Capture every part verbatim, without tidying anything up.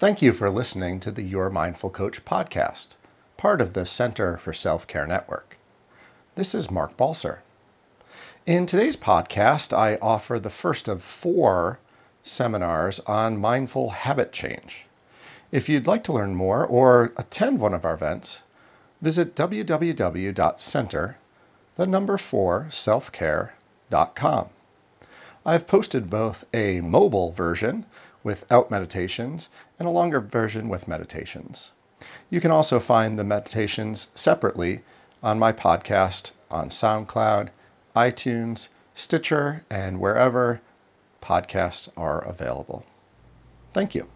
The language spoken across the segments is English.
Thank you for listening to the Your Mindful Coach podcast, part of the Center for Self Care Network. This is Mark Balser. In today's podcast, I offer the first of four seminars on mindful habit change. If you'd like to learn more or attend one of our events, visit www.center, the number four, selfcare.com. I've posted both a mobile version without meditations, and a longer version with meditations. You can also find the meditations separately on my podcast on SoundCloud, iTunes, Stitcher, and wherever podcasts are available. Thank you.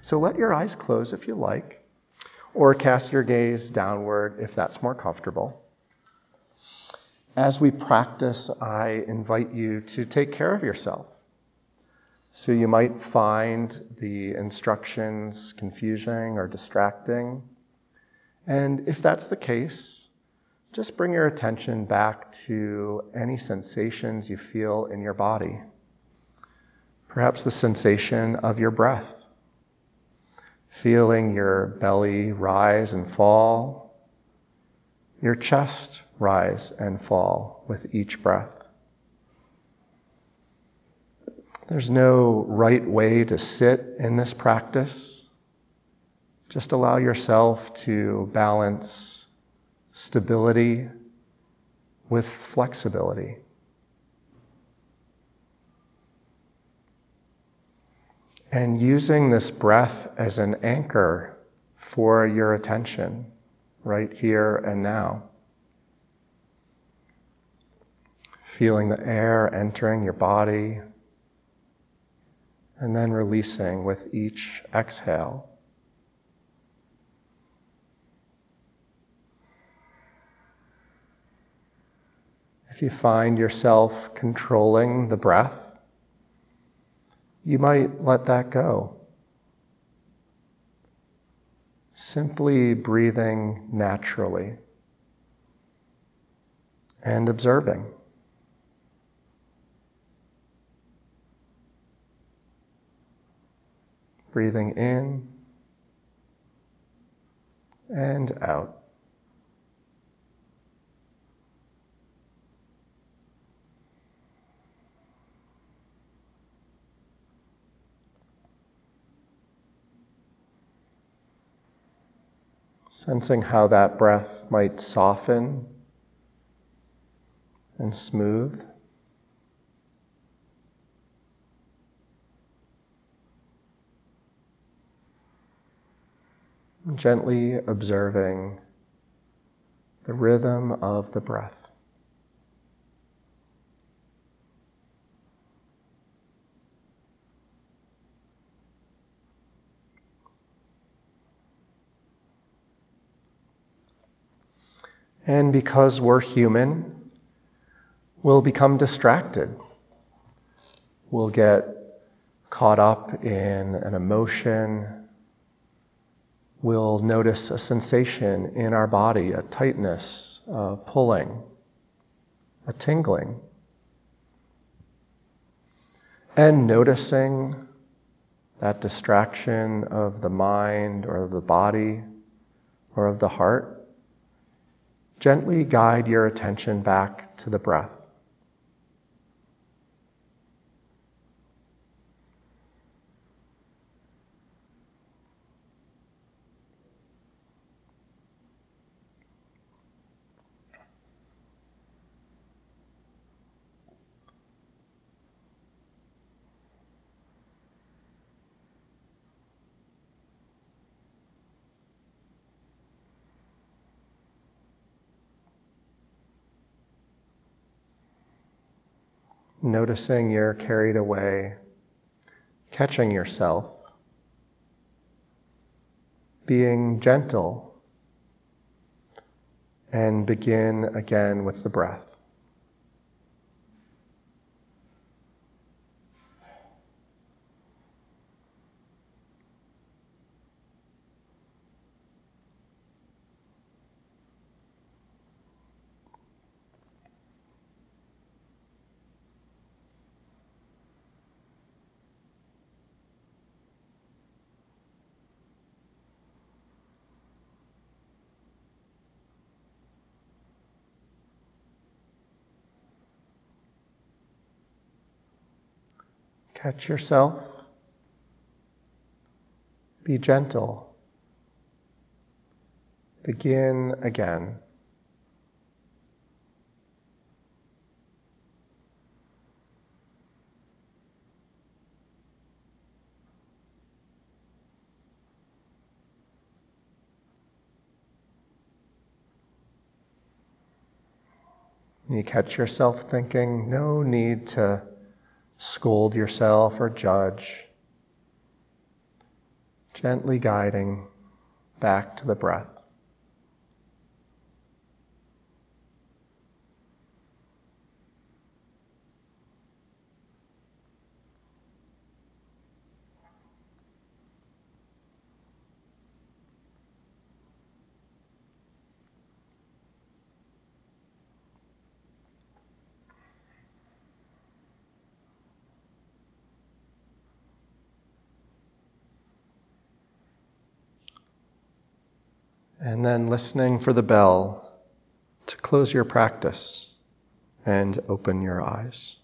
So let your eyes close if you like, or cast your gaze downward if that's more comfortable. As we practice, I invite you to take care of yourself. So you might find the instructions confusing or distracting. And if that's the case, just bring your attention back to any sensations you feel in your body. Perhaps the sensation of your breath. Feeling your belly rise and fall, your chest rise and fall with each breath. There's no right way to sit in this practice. Just allow yourself to balance stability with flexibility. And using this breath as an anchor for your attention right here and now. Feeling the air entering your body and then releasing with each exhale. If you find yourself controlling the breath, you might let that go. Simply breathing naturally and observing. Breathing in and out. Sensing how that breath might soften and smooth. Gently observing the rhythm of the breath. And because we're human, we'll become distracted. We'll get caught up in an emotion. We'll notice a sensation in our body, a tightness, a pulling, a tingling. And noticing that distraction of the mind or of the body or of the heart, gently guide your attention back to the breath. Noticing you're carried away, catching yourself, being gentle, and begin again with the breath. Catch yourself. Be gentle. Begin again. You catch yourself thinking, no need to scold yourself or judge. Gently guiding back to the breath. And then listening for the bell to close your practice and open your eyes.